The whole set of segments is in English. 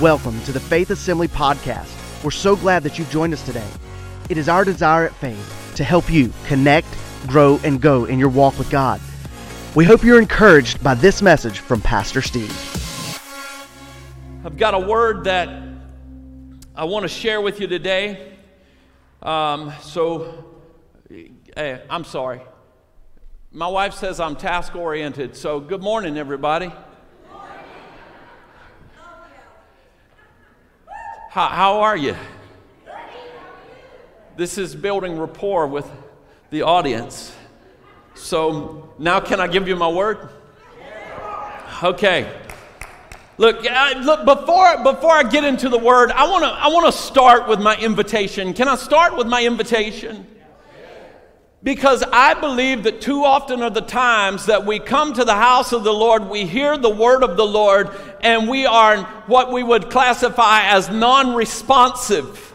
Welcome to the Faith Assembly Podcast. We're so glad that you've joined us today. It is our desire at Faith to help you connect, grow, and go in your walk with God. We hope you're encouraged by this message from Pastor Steve. I've got a word that I want to share with you today. I'm sorry. My wife says I'm task-oriented, so good morning, everybody. How are you? This is building rapport with the audience. So now can I give you my word? Okay. Look. Before I get into the word, I wanna start with my invitation. Can I start with my invitation? Because I believe that too often are the times that we come to the house of the Lord, we hear the word of the Lord, and we are what we would classify as non-responsive.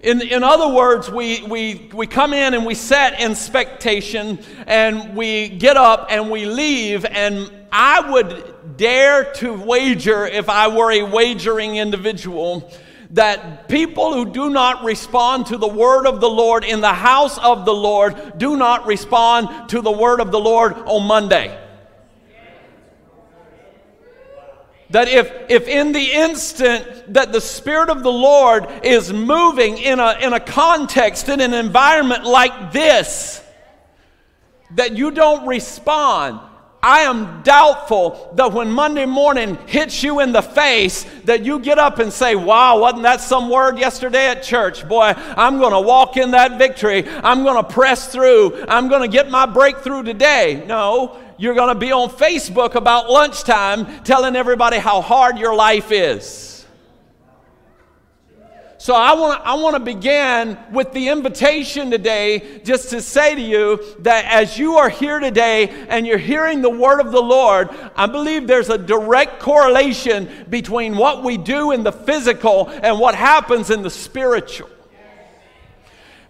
In other words, we come in and we set in expectation, and we get up and we leave, and I would dare to wager, if I were a wagering individual, that people who do not respond to the word of the Lord in the house of the Lord do not respond to the word of the Lord on Monday. That if in the instant that the Spirit of the Lord is moving in a context, in an environment like this, that you don't respond, I am doubtful that when Monday morning hits you in the face, that you get up and say, wow, wasn't that some word yesterday at church? Boy, I'm going to walk in that victory. I'm going to press through. I'm going to get my breakthrough today. No, you're going to be on Facebook about lunchtime telling everybody how hard your life is. So I want to begin with the invitation today, just to say to you that as you are here today and you're hearing the word of the Lord, I believe there's a direct correlation between what we do in the physical and what happens in the spiritual.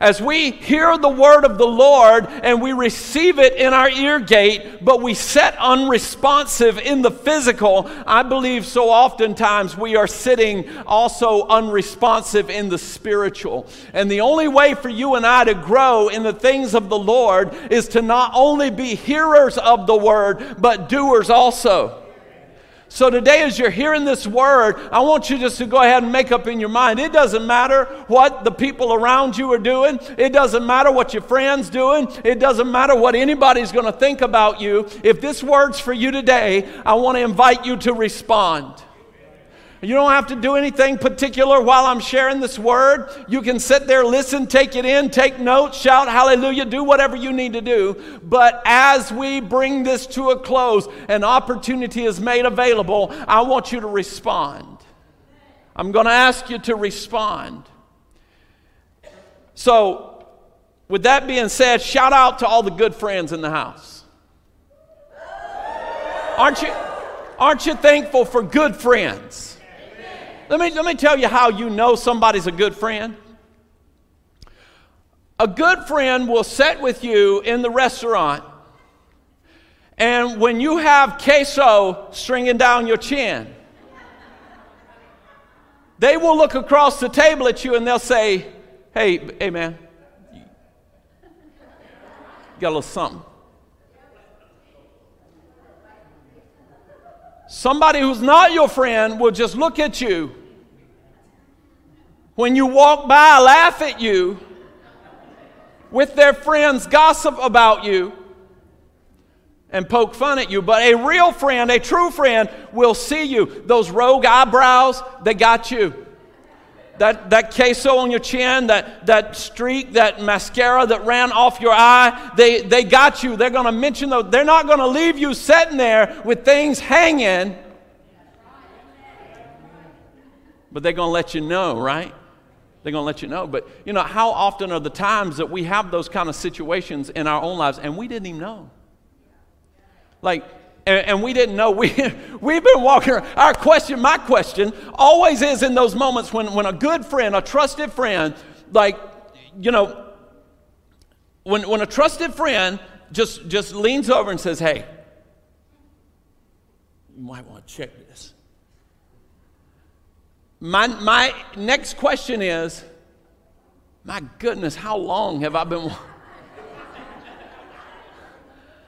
As we hear the word of the Lord and we receive it in our ear gate, but we set unresponsive in the physical, I believe so oftentimes we are sitting also unresponsive in the spiritual. And the only way for you and I to grow in the things of the Lord is to not only be hearers of the word, but doers also. So today, as you're hearing this word, I want you just to go ahead and make up in your mind. It doesn't matter what the people around you are doing. It doesn't matter what your friends doing. It doesn't matter what anybody's going to think about you. If this word's for you today, I want to invite you to respond. You don't have to do anything particular while I'm sharing this word. You can sit there, listen, take it in, take notes, shout hallelujah, do whatever you need to do. But as we bring this to a close, an opportunity is made available. I want you to respond. I'm going to ask you to respond. So, with that being said, shout out to all the good friends in the house. Aren't you thankful for good friends? Let me tell you how you know somebody's a good friend. A good friend will sit with you in the restaurant, and when you have queso stringing down your chin, they will look across the table at you and they'll say, hey man, you got a little something. Somebody who's not your friend will just look at you. When you walk by, laugh at you, with their friends gossip about you, and poke fun at you. But a real friend, a true friend, will see you. Those rogue eyebrows, they got you. That queso on your chin, that streak, that mascara that ran off your eye, they got you. They're going to mention those. They're not going to leave you sitting there with things hanging. But they're going to let you know, right? They're going to let you know. But, you know, how often are the times that we have those kind of situations in our own lives and we didn't even know? Like... And we didn't know. We've been walking around. My question always is in those moments when a good friend, a trusted friend, like, you know, when a trusted friend just leans over and says, hey, you might want to check this. My next question is, my goodness, how long have I been?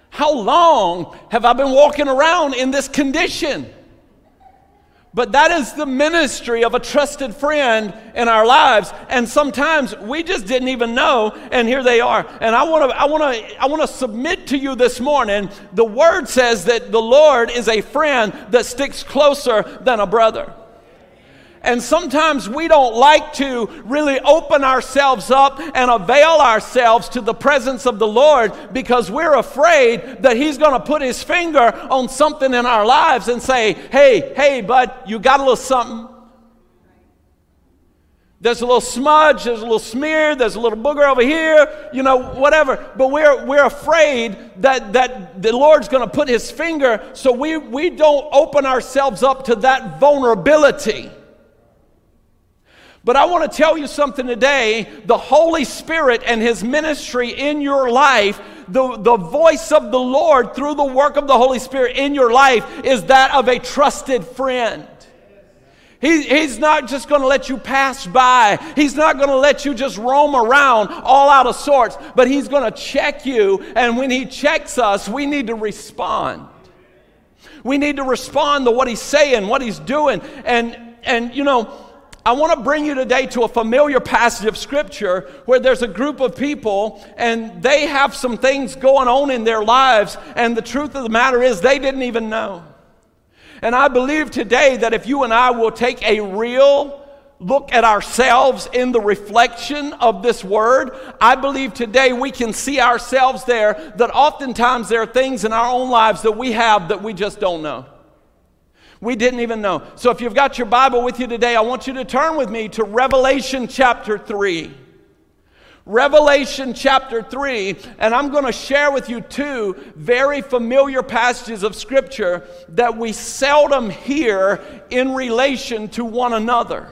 How long have I been walking around in this condition? But that is the ministry of a trusted friend in our lives, and sometimes we just didn't even know, and here they are. And I want to submit to you this morning, the Word says that the Lord is a friend that sticks closer than a brother. And sometimes we don't like to really open ourselves up and avail ourselves to the presence of the Lord because we're afraid that He's going to put His finger on something in our lives and say, hey, bud, you got a little something. There's a little smudge, there's a little smear, there's a little booger over here, you know, whatever. But we're afraid that the Lord's going to put His finger, so we don't open ourselves up to that vulnerability. But I want to tell you something today. The Holy Spirit and His ministry in your life, the voice of the Lord through the work of the Holy Spirit in your life is that of a trusted friend. He's not just going to let you pass by. He's not going to let you just roam around all out of sorts, but He's going to check you, and when He checks us, we need to respond. We need to respond to what He's saying, what He's doing, and you know, I want to bring you today to a familiar passage of Scripture where there's a group of people and they have some things going on in their lives, and the truth of the matter is they didn't even know. And I believe today that if you and I will take a real look at ourselves in the reflection of this Word, I believe today we can see ourselves there, that oftentimes there are things in our own lives that we have that we just don't know. We didn't even know. So if you've got your Bible with you today, I want you to turn with me to Revelation chapter 3. Revelation chapter 3, and I'm going to share with you two very familiar passages of Scripture that we seldom hear in relation to one another.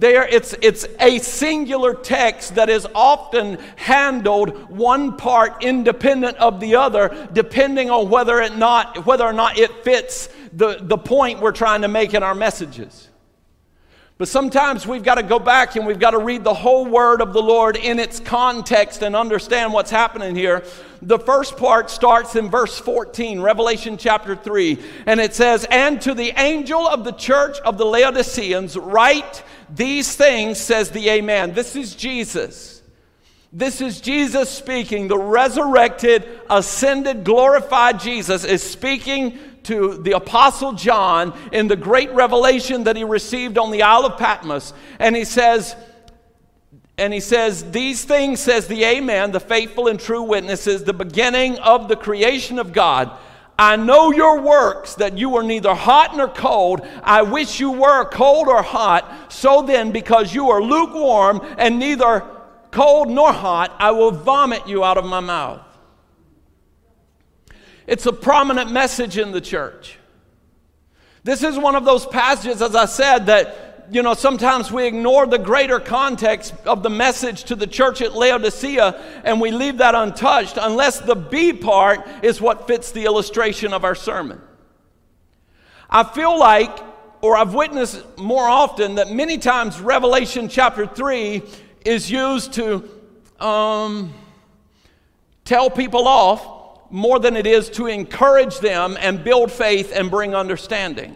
It's a singular text that is often handled one part independent of the other, depending on whether or not it fits the point we're trying to make in our messages. But sometimes we've got to go back and we've got to read the whole Word of the Lord in its context and understand what's happening here. The first part starts in verse 14, Revelation chapter 3, and it says, "And to the angel of the church of the Laodiceans write these things, says the Amen." This is Jesus. This is Jesus speaking. The resurrected, ascended, glorified Jesus is speaking to the Apostle John in the great revelation that he received on the Isle of Patmos. And he says, "These things says the Amen, the faithful and true witnesses, the beginning of the creation of God. I know your works, that you are neither hot nor cold. I wish you were cold or hot. So then, because you are lukewarm and neither cold nor hot, I will vomit you out of my mouth." It's a prominent message in the church. This is one of those passages, as I said, that, you know, sometimes we ignore the greater context of the message to the church at Laodicea, and we leave that untouched unless the B part is what fits the illustration of our sermon. I feel like, or I've witnessed more often, that many times Revelation chapter 3 is used to tell people off more than it is to encourage them and build faith and bring understanding.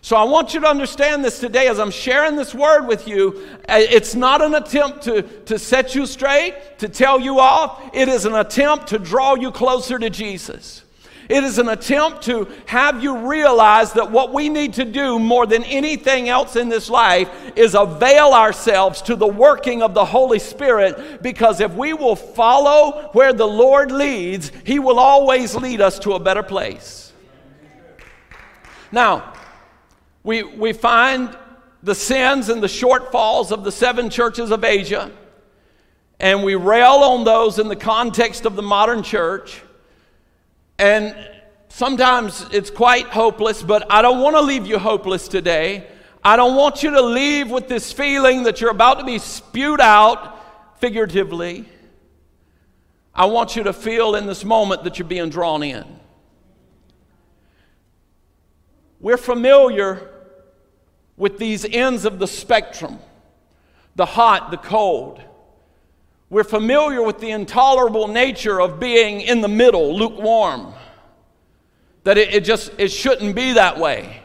So I want you to understand this today as I'm sharing this Word with you. It's not an attempt to set you straight, to tell you off. It is an attempt to draw you closer to Jesus. It is an attempt to have you realize that what we need to do more than anything else in this life is avail ourselves to the working of the Holy Spirit, because if we will follow where the Lord leads, He will always lead us to a better place. Now, we find the sins and the shortfalls of the seven churches of Asia, and we rail on those in the context of the modern church. And sometimes it's quite hopeless, but I don't want to leave you hopeless today. I don't want you to leave with this feeling that you're about to be spewed out figuratively. I want you to feel in this moment that you're being drawn in. We're familiar with these ends of the spectrum, the hot, the cold. We're familiar with the intolerable nature of being in the middle, lukewarm, that it shouldn't be that way.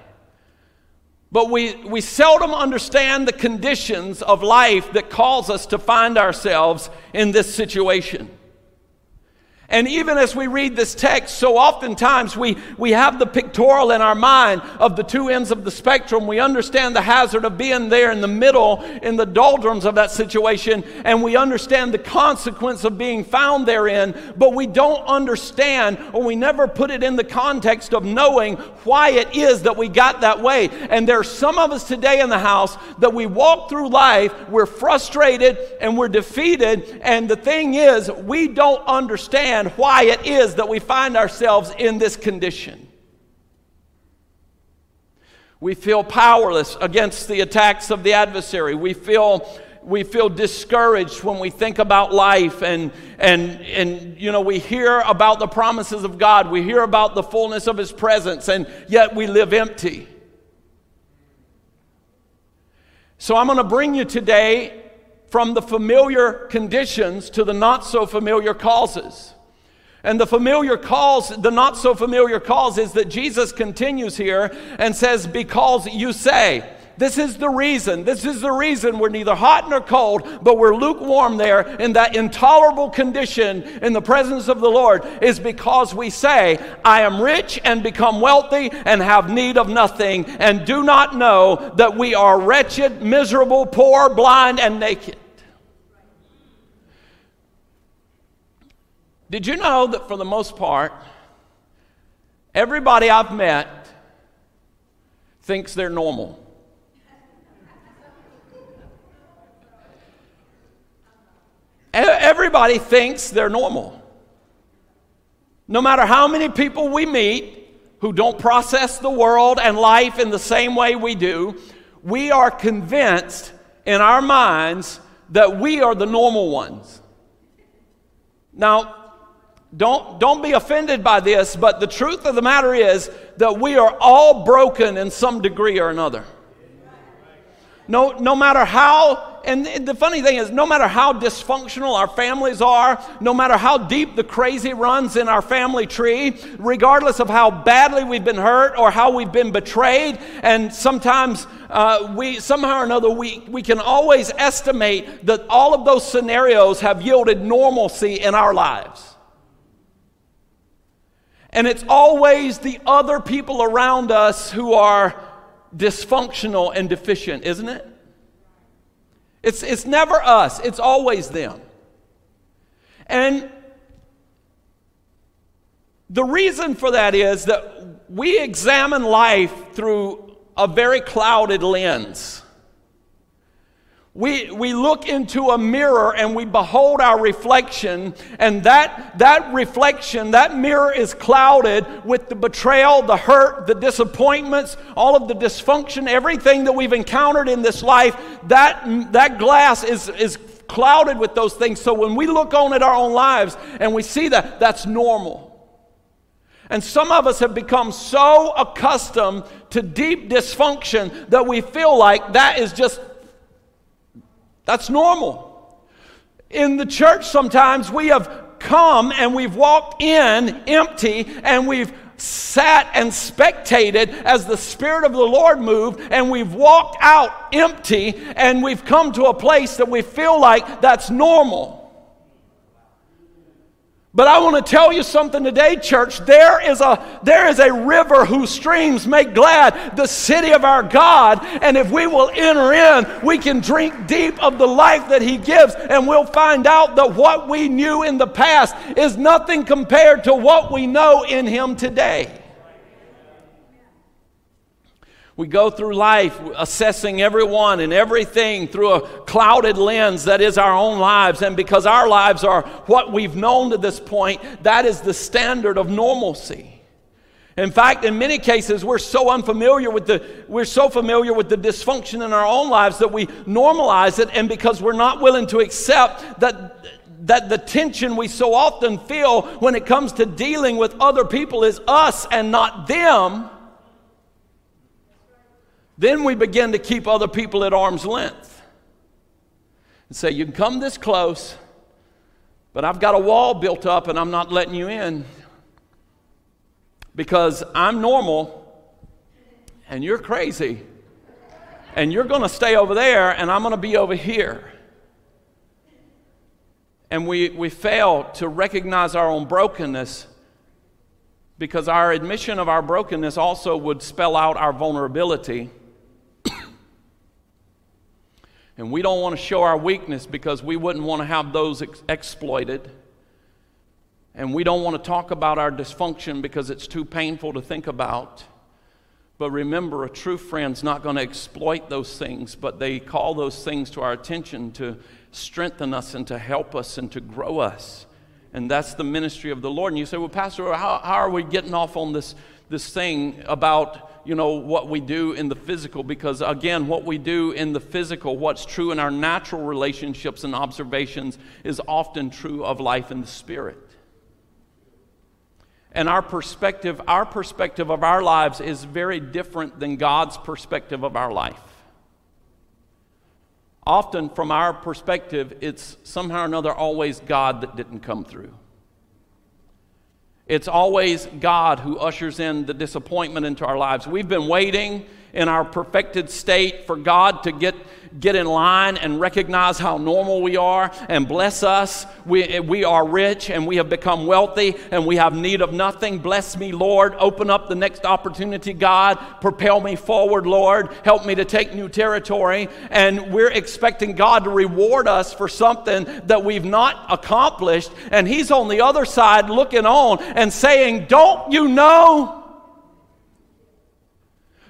But we seldom understand the conditions of life that cause us to find ourselves in this situation. And even as we read this text, so oftentimes we have the pictorial in our mind of the two ends of the spectrum. We understand the hazard of being there in the middle, in the doldrums of that situation, and we understand the consequence of being found therein, but we don't understand, or we never put it in the context of knowing why it is that we got that way. And there are some of us today in the house that we walk through life, we're frustrated and we're defeated, and the thing is, we don't understand why it is that we find ourselves in this condition. We feel powerless against the attacks of the adversary. We feel discouraged when we think about life, and you know, we hear about the promises of God, we hear about the fullness of His presence, and yet we live empty. So I'm going to bring you today from the familiar conditions to the not so familiar causes. And the familiar cause, the not so familiar cause, is that Jesus continues here and says, because you say, this is the reason we're neither hot nor cold, but we're lukewarm there in that intolerable condition in the presence of the Lord, is because we say, I am rich and become wealthy and have need of nothing, and do not know that we are wretched, miserable, poor, blind, and naked. Did you know that for the most part, everybody I've met thinks they're normal? Everybody thinks they're normal. No matter how many people we meet who don't process the world and life in the same way we do, we are convinced in our minds that we are the normal ones. Now, don't be offended by this, but the truth of the matter is that we are all broken in some degree or another. No matter how... And the funny thing is, no matter how dysfunctional our families are, no matter how deep the crazy runs in our family tree, regardless of how badly we've been hurt or how we've been betrayed, and sometimes we can always estimate that all of those scenarios have yielded normalcy in our lives. And it's always the other people around us who are dysfunctional and deficient, isn't it? It's never us. It's always them. And the reason for that is that we examine life through a very clouded lens. We look into a mirror and we behold our reflection, and that reflection, that mirror, is clouded with the betrayal, the hurt, the disappointments, all of the dysfunction, everything that we've encountered in this life. That glass is clouded with those things. So when we look on at our own lives and we see that, that's normal. And some of us have become so accustomed to deep dysfunction that we feel like that is just... that's normal. In the church, sometimes we have come and we've walked in empty, and we've sat and spectated as the Spirit of the Lord moved, and we've walked out empty, and we've come to a place that we feel like that's normal. But I want to tell you something today, church. There is a river whose streams make glad the city of our God. And if we will enter in, we can drink deep of the life that He gives. And we'll find out that what we knew in the past is nothing compared to what we know in Him today. We go through life assessing everyone and everything through a clouded lens that is our own lives. And because our lives are what we've known to this point, that is the standard of normalcy. In fact, in many cases, we're so familiar with the dysfunction in our own lives that we normalize it, and because we're not willing to accept that the tension we so often feel when it comes to dealing with other people is us and not them, Then we begin to keep other people at arm's length and say, you can come this close, but I've got a wall built up and I'm not letting you in because I'm normal and you're crazy and you're going to stay over there and I'm going to be over here. And we fail to recognize our own brokenness, because our admission of our brokenness also would spell out our vulnerability. And we don't want to show our weakness because we wouldn't want to have those exploited. And we don't want to talk about our dysfunction because it's too painful to think about. But remember, a true friend's not going to exploit those things, but they call those things to our attention to strengthen us and to help us and to grow us. And that's the ministry of the Lord. And you say, well, Pastor, how are we getting off on this thing about, you know, what we do in the physical? Because, again, what we do in the physical, what's true in our natural relationships and observations is often true of life in the spirit. And our perspective of our lives is very different than God's perspective of our life. Often, from our perspective, it's somehow or another always God that didn't come through. It's always God who ushers in the disappointment into our lives. We've been waiting in our perfected state for God to get in line and recognize how normal we are and bless us. We are rich and we have become wealthy and we have need of nothing. Bless me, Lord. Open up the next opportunity, God. Propel me forward, Lord. Help me to take new territory. And we're expecting God to reward us for something that we've not accomplished. And He's on the other side looking on and saying, don't you know?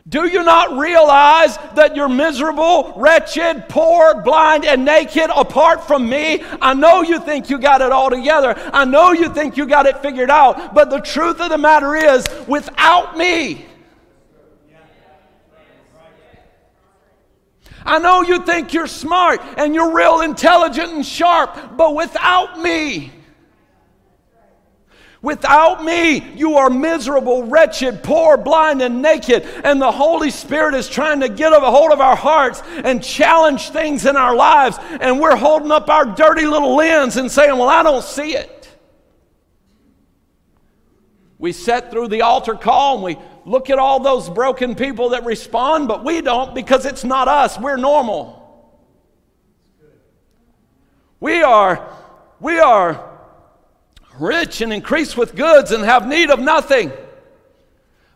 Do you not realize that you're miserable, wretched, poor, blind, and naked apart from me? I know you think you got it all together. I know you think you got it figured out. But the truth of the matter is, without me, I know you think you're smart and you're real intelligent and sharp, but without me, without me, you are miserable, wretched, poor, blind, and naked. And the Holy Spirit is trying to get a hold of our hearts and challenge things in our lives. And we're holding up our dirty little lens and saying, well, I don't see it. We sat through the altar call and we look at all those broken people that respond, but we don't, because it's not us. We're normal. We are rich and increase with goods and have need of nothing.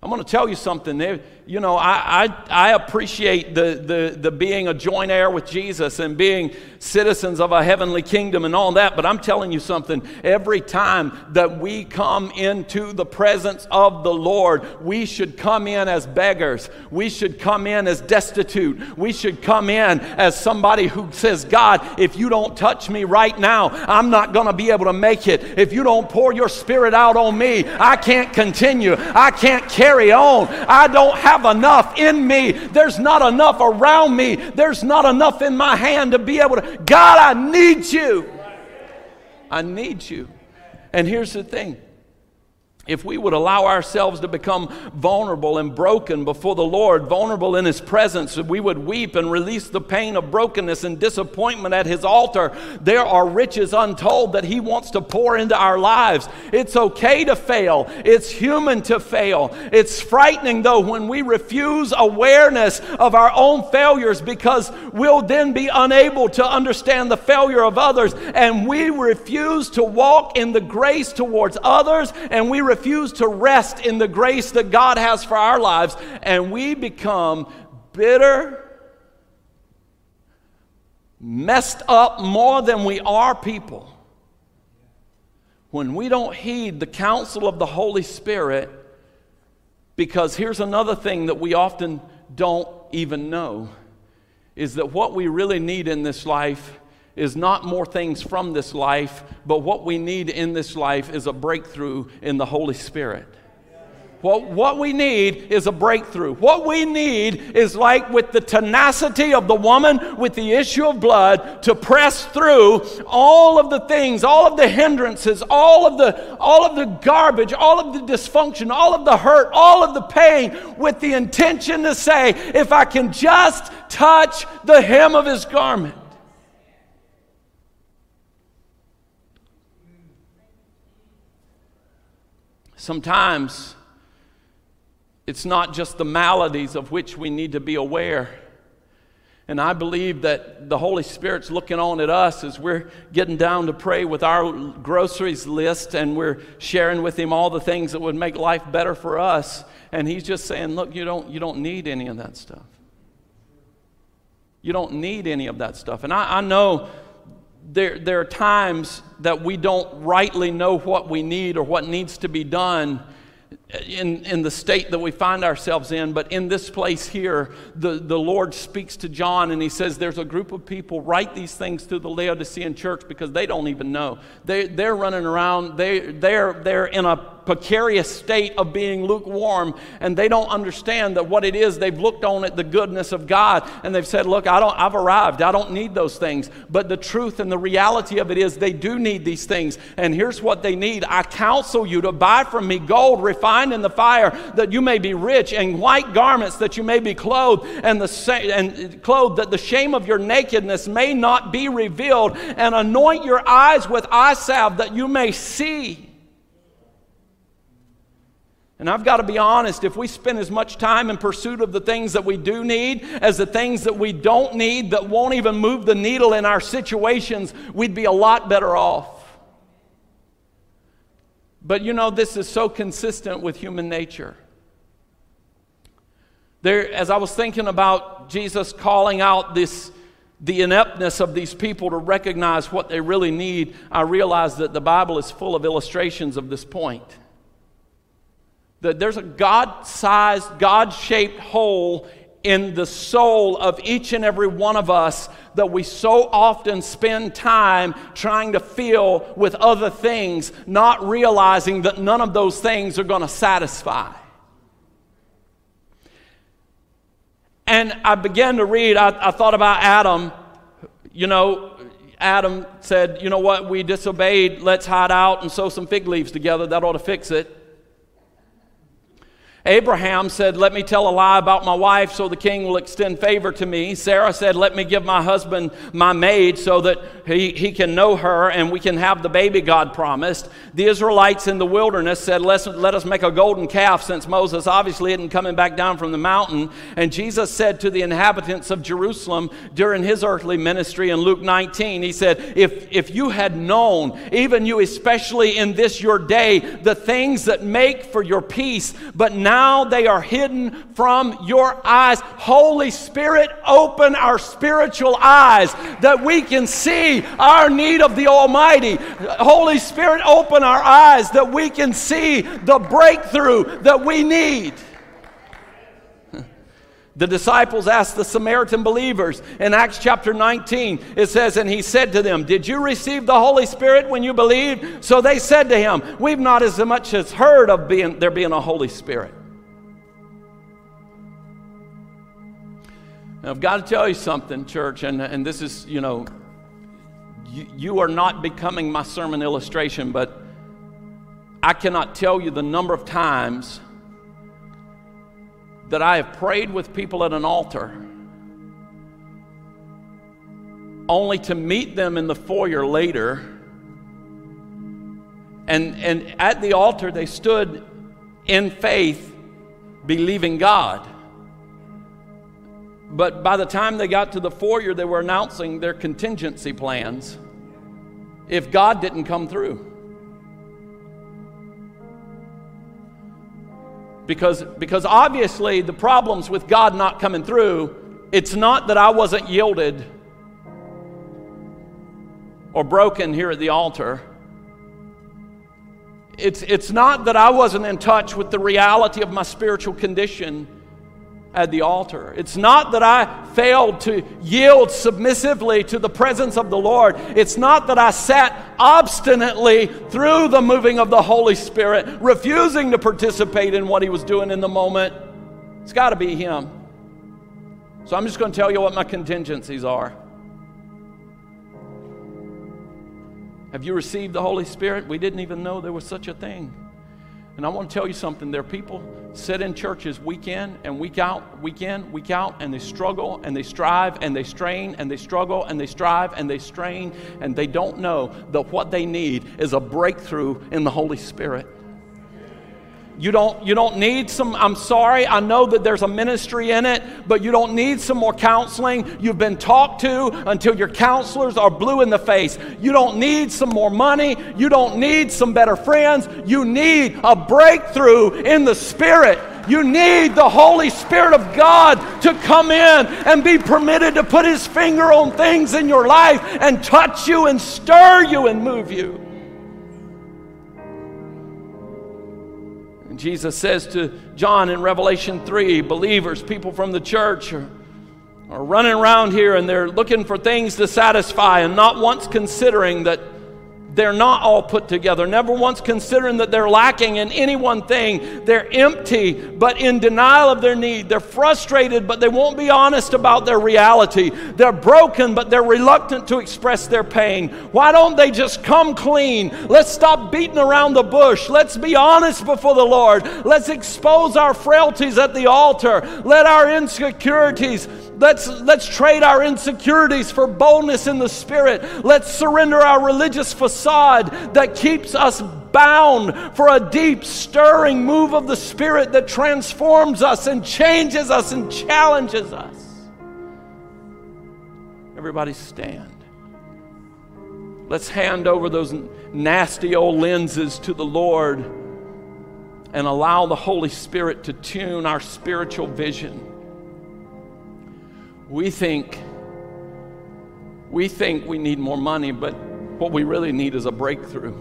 I'm going to tell you something. You know, I appreciate the being a joint heir with Jesus and being citizens of a heavenly kingdom and all that, but I'm telling you something. Every time that we come into the presence of the Lord, we should come in as beggars. We should come in as destitute. We should come in as somebody who says, God, if you don't touch me right now, I'm not going to be able to make it. If you don't pour your spirit out on me, I can't continue. I can't carry on. I don't have enough in me. There's not enough around me. There's not enough in my hand to be able to. God, I need you. I need you. And here's the thing. If we would allow ourselves to become vulnerable and broken before the Lord, vulnerable in His presence, we would weep and release the pain of brokenness and disappointment at His altar. There are riches untold that He wants to pour into our lives. It's okay to fail. It's human to fail. It's frightening, though, when we refuse awareness of our own failures, because we'll then be unable to understand the failure of others. And we refuse to walk in the grace towards others, and we refuse to rest in the grace that God has for our lives, and we become bitter, messed up more than we are people. When we don't heed the counsel of the Holy Spirit, because here's another thing that we often don't even know, is that what we really need in this life is not more things from this life, but what we need in this life is a breakthrough in the Holy Spirit. What we need is a breakthrough. What we need is, like with the tenacity of the woman with the issue of blood, to press through all of the things, all of the hindrances, all of the garbage, all of the dysfunction, all of the hurt, all of the pain, with the intention to say, if I can just touch the hem of his garment. Sometimes it's not just the maladies of which we need to be aware. And I believe that the Holy Spirit's looking on at us as we're getting down to pray with our groceries list, and we're sharing with him all the things that would make life better for us. And he's just saying, look, you don't need any of that stuff. You don't need any of that stuff. And I know there are times that we don't rightly know what we need or what needs to be done in the state that we find ourselves in. But in this place here, the Lord speaks to John, and he says, there's a group of people, write these things to the Laodicean church, because they don't even know. They're running around. They're in a precarious state of being lukewarm, and they don't understand that what it is. They've looked on at the goodness of God, and they've said, look, I've arrived. I don't need those things. But the truth and the reality of it is they do need these things, and here's what they need. I counsel you to buy from me gold refined in the fire, that you may be rich, and white garments, that you may be clothed, and clothed, that the shame of your nakedness may not be revealed, and anoint your eyes with eye salve, that you may see. And I've got to be honest, if we spend as much time in pursuit of the things that we do need as the things that we don't need, that won't even move the needle in our situations, we'd be a lot better off. But you know, this is so consistent with human nature. There, as I was thinking about Jesus calling out the ineptness of these people to recognize what they really need, I realized that the Bible is full of illustrations of this point. That there's a God-sized, God-shaped hole in the soul of each and every one of us that we so often spend time trying to fill with other things, not realizing that none of those things are going to satisfy. And I began to read, I thought about Adam. You know, Adam said, you know what, we disobeyed, let's hide out and sew some fig leaves together, that ought to fix it. Abraham said, let me tell a lie about my wife so the king will extend favor to me. Sarah said, let me give my husband my maid so that he can know her and we can have the baby God promised. The Israelites in the wilderness said, let us make a golden calf, since Moses obviously isn't coming back down from the mountain. And Jesus said to the inhabitants of Jerusalem during his earthly ministry in Luke 19, he said, if you had known, even you especially in this your day, the things that make for your peace, but now they are hidden from your eyes. Holy Spirit, open our spiritual eyes that we can see our need of the Almighty. Holy Spirit, open our eyes that we can see the breakthrough that we need. The disciples asked the Samaritan believers in Acts chapter 19. It says, and he said to them, did you receive the Holy Spirit when you believed? So they said to him, we've not as much as heard of there being a Holy Spirit. Now, I've got to tell you something, church, and this is, you know, you are not becoming my sermon illustration, but I cannot tell you the number of times that I have prayed with people at an altar only to meet them in the foyer later. And at the altar, they stood in faith, believing God. But by the time they got to the foyer, they were announcing their contingency plans if God didn't come through. Because obviously the problem's with God not coming through. It's not that I wasn't yielded or broken here at the altar. It's not that I wasn't in touch with the reality of my spiritual condition. at the altar. It's not that I failed to yield submissively to the presence of the Lord. It's not that I sat obstinately through the moving of the Holy Spirit, refusing to participate in what He was doing in the moment. It's got to be Him. So I'm just going to tell you what my contingencies are. Have you received the Holy Spirit? We didn't even know there was such a thing. And I want to tell you something. There are people sit in churches week in and week out, week in, week out, and they struggle and they strive and they strain and they struggle and they strive and they strain, and they don't know that what they need is a breakthrough in the Holy Spirit. You don't need some, I'm sorry, I know that there's a ministry in it, but you don't need some more counseling. You've been talked to until your counselors are blue in the face. You don't need some more money. You don't need some better friends. You need a breakthrough in the Spirit. You need the Holy Spirit of God to come in and be permitted to put His finger on things in your life and touch you and stir you and move you. Jesus says to John in Revelation 3, believers, people from the church are running around here and they're looking for things to satisfy and not once considering that they're not all put together, never once considering that they're lacking in any one thing. They're empty, but in denial of their need. They're frustrated, but they won't be honest about their reality. They're broken, but they're reluctant to express their pain. Why don't they just come clean? Let's stop beating around the bush. Let's be honest before the Lord. Let's expose our frailties at the altar. Let our insecurities Let's trade our insecurities for boldness in the Spirit. Let's surrender our religious facade that keeps us bound for a deep, stirring move of the Spirit that transforms us and changes us and challenges us. Everybody stand. Let's hand over those nasty old lenses to the Lord and allow the Holy Spirit to tune our spiritual vision. We think we need more money, but what we really need is a breakthrough.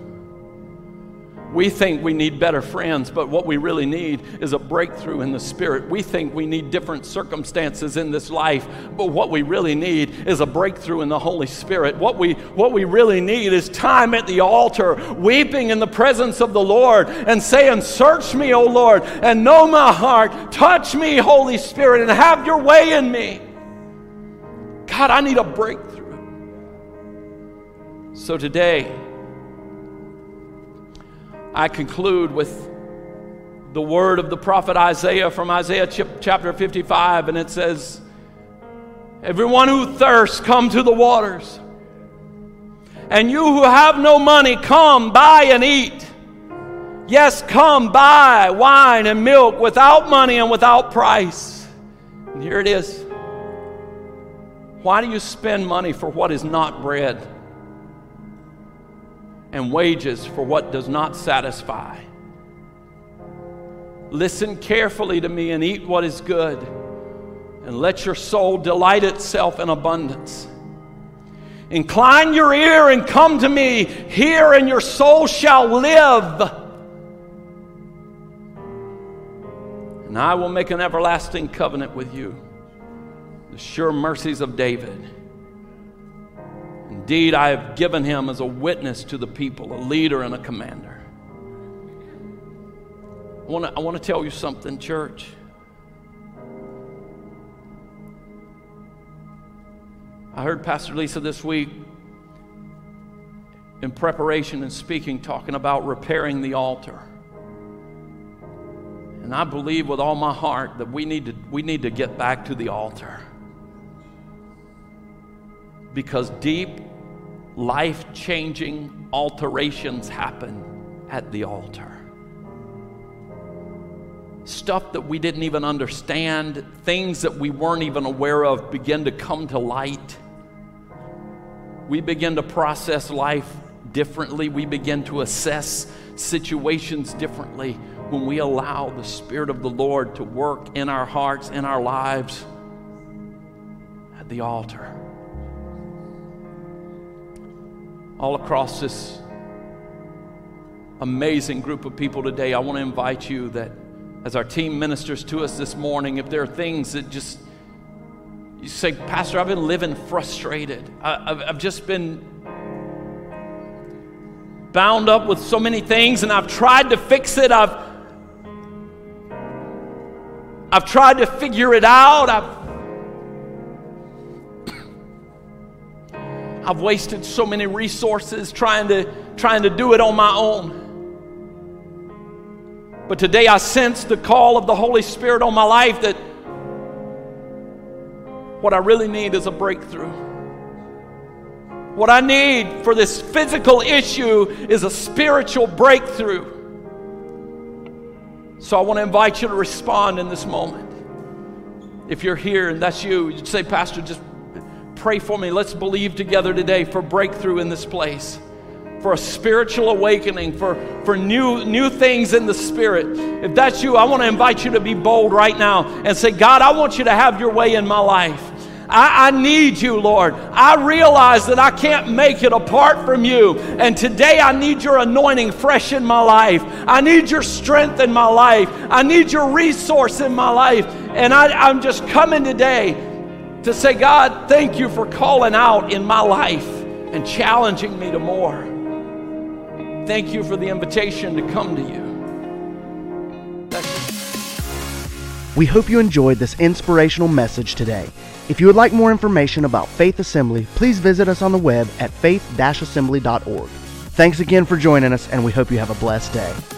We think we need better friends, but what we really need is a breakthrough in the Spirit. We think we need different circumstances in this life, but what we really need is a breakthrough in the Holy Spirit. What we really need is time at the altar, weeping in the presence of the Lord and saying, "Search me, O Lord, and know my heart. Touch me, Holy Spirit, and have your way in me. God, I need a breakthrough." So today, I conclude with the word of the prophet Isaiah from Isaiah chapter 55, and it says, "Everyone who thirsts, come to the waters. And you who have no money, come, buy and eat. Yes, come, buy wine and milk without money and without price." And here it is. Why do you spend money for what is not bread, and wages for what does not satisfy? Listen carefully to me and eat what is good, and let your soul delight itself in abundance. Incline your ear and come to me. Hear, and your soul shall live. And I will make an everlasting covenant with you, the sure mercies of David. Indeed, I have given him as a witness to the people, a leader and a commander. I want to tell you something, church. I heard Pastor Lisa this week in preparation and speaking, talking about repairing the altar. And I believe with all my heart that we need to get back to the altar. Because deep, life-changing alterations happen at the altar. Stuff that we didn't even understand, things that we weren't even aware of, begin to come to light. We begin to process life differently. We begin to assess situations differently when we allow the Spirit of the Lord to work in our hearts, in our lives, at the altar. All across this amazing group of people today, I want to invite you that as our team ministers to us this morning, if there are things that just, you say, Pastor, I've been living frustrated. I've just been bound up with so many things, and I've tried to fix it. I've tried to figure it out. I've wasted so many resources trying to do it on my own. But today I sense the call of the Holy Spirit on my life that what I really need is a breakthrough. What I need for this physical issue is a spiritual breakthrough. So I want to invite you to respond in this moment. If you're here and that's you, you'd say, Pastor, just pray for me. Let's believe together today for breakthrough in this place, for a spiritual awakening, for new things in the spirit. If that's you, I want to invite you to be bold right now and say, God, I want you to have your way in my life. I need you, Lord. I realize that I can't make it apart from you. And today I need your anointing fresh in my life. I need your strength in my life. I need your resource in my life. And I'm just coming today to say, God, thank you for calling out in my life and challenging me to more. Thank you for the invitation to come to you. We hope you enjoyed this inspirational message today. If you would like more information about Faith Assembly, please visit us on the web at faith-assembly.org. Thanks again for joining us, and we hope you have a blessed day.